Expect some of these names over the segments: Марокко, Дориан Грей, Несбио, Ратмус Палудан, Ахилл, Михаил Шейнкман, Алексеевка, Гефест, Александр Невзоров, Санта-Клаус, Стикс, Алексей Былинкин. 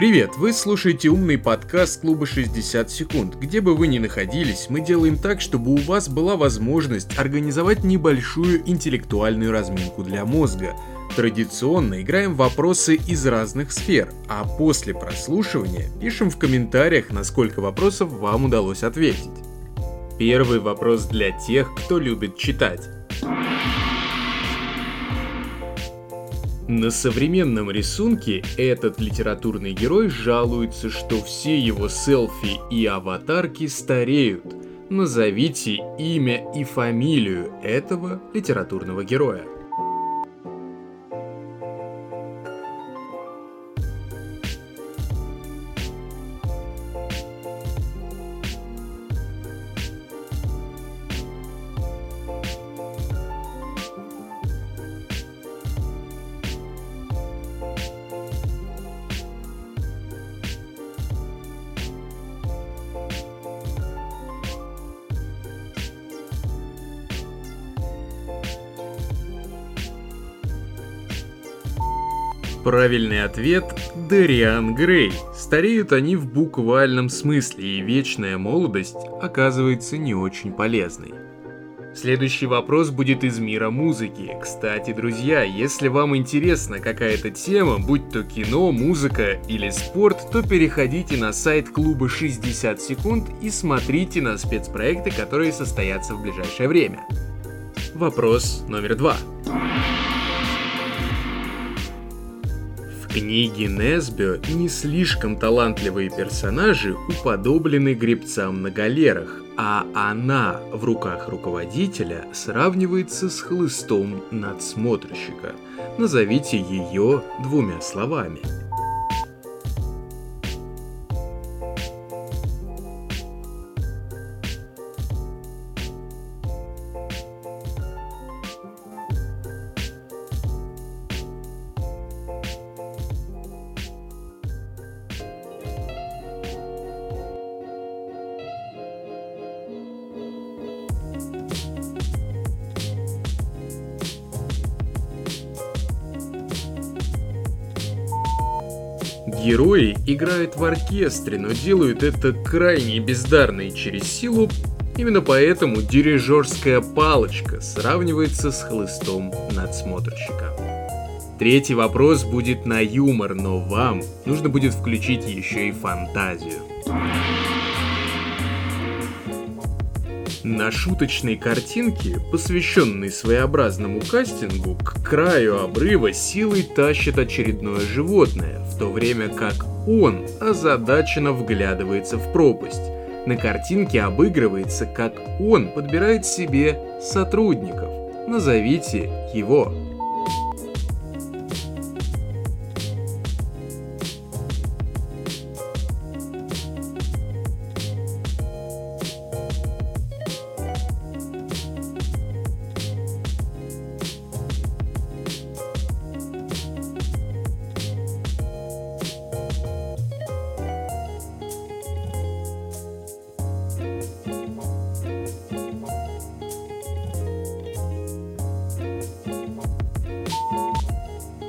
Привет, вы слушаете умный подкаст клуба 60 секунд. Где бы вы ни находились, мы делаем так, чтобы у вас была возможность организовать небольшую интеллектуальную разминку для мозга. Традиционно играем вопросы из разных сфер, а после прослушивания пишем в комментариях, на сколько вопросов вам удалось ответить. Первый вопрос для тех, кто любит читать. На современном рисунке этот литературный герой жалуется, что все его селфи и аватарки стареют. Назовите имя и фамилию этого литературного героя. Правильный ответ – Дориан Грей. Стареют они в буквальном смысле, и вечная молодость оказывается не очень полезной. Следующий вопрос будет из мира музыки. Кстати, друзья, если вам интересна какая-то тема, будь то кино, музыка или спорт, то переходите на сайт клуба 60 секунд и смотрите на спецпроекты, которые состоятся в ближайшее время. Вопрос номер 2. В книге Несбио не слишком талантливые персонажи уподоблены гребцам на галерах, а она в руках руководителя сравнивается с хлыстом надсмотрщика. Назовите ее двумя словами. Герои играют в оркестре, но делают это крайне бездарно и через силу. Именно поэтому дирижерская палочка сравнивается с хлыстом надсмотрщика. Третий вопрос будет на юмор, но вам нужно будет включить еще и фантазию. На шуточной картинке, посвященной своеобразному кастингу, к краю обрыва силой тащит очередное животное, в то время как он озадаченно вглядывается в пропасть. На картинке обыгрывается, как он подбирает себе сотрудников. Назовите его.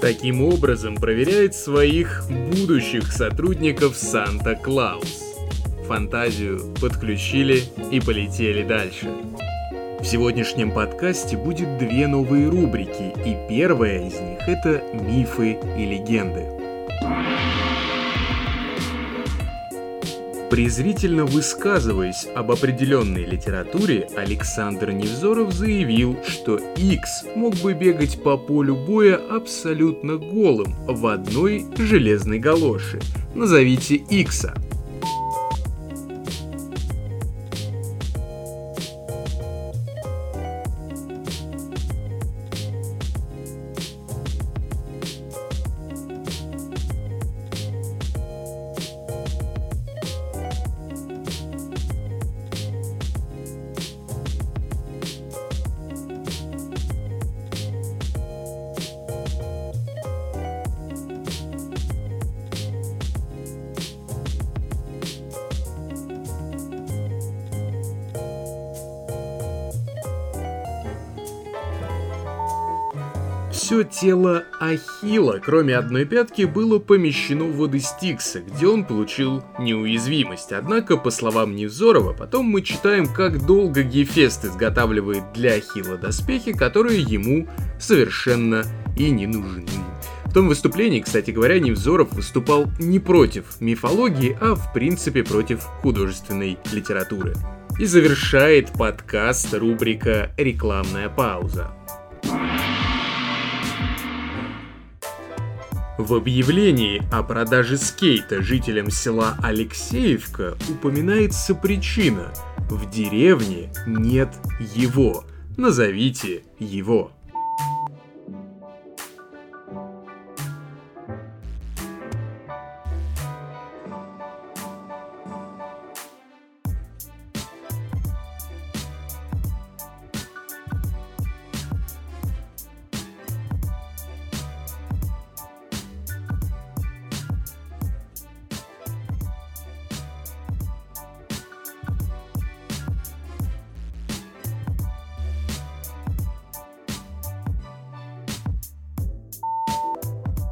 Таким образом проверяет своих будущих сотрудников Санта-Клаус. Фантазию подключили и полетели дальше. В сегодняшнем подкасте будет две новые рубрики, и первая из них – это мифы и легенды. Презрительно высказываясь об определенной литературе, Александр Невзоров заявил, что Икс мог бы бегать по полю боя абсолютно голым в одной железной галоши. Назовите Икса. все тело Ахилла, кроме одной пятки, было помещено в воды Стикса, где он получил неуязвимость. Однако, по словам Невзорова, потом мы читаем, как долго Гефест изготавливает для Ахилла доспехи, которые ему совершенно и не нужны. В том выступлении, кстати говоря, Невзоров выступал не против мифологии, а в принципе против художественной литературы. И завершает подкаст рубрика «Рекламная пауза». В объявлении о продаже скейта жителям села Алексеевка упоминается причина: в деревне нет его. Назовите его.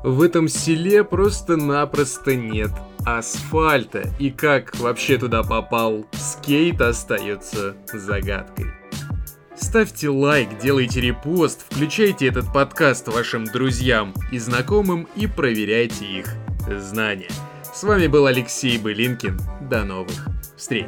В этом селе просто-напросто нет асфальта, и как вообще туда попал скейт, остается загадкой. Ставьте лайк, делайте репост, включайте этот подкаст вашим друзьям и знакомым и проверяйте их знания. С вами был Алексей Былинкин. До новых встреч!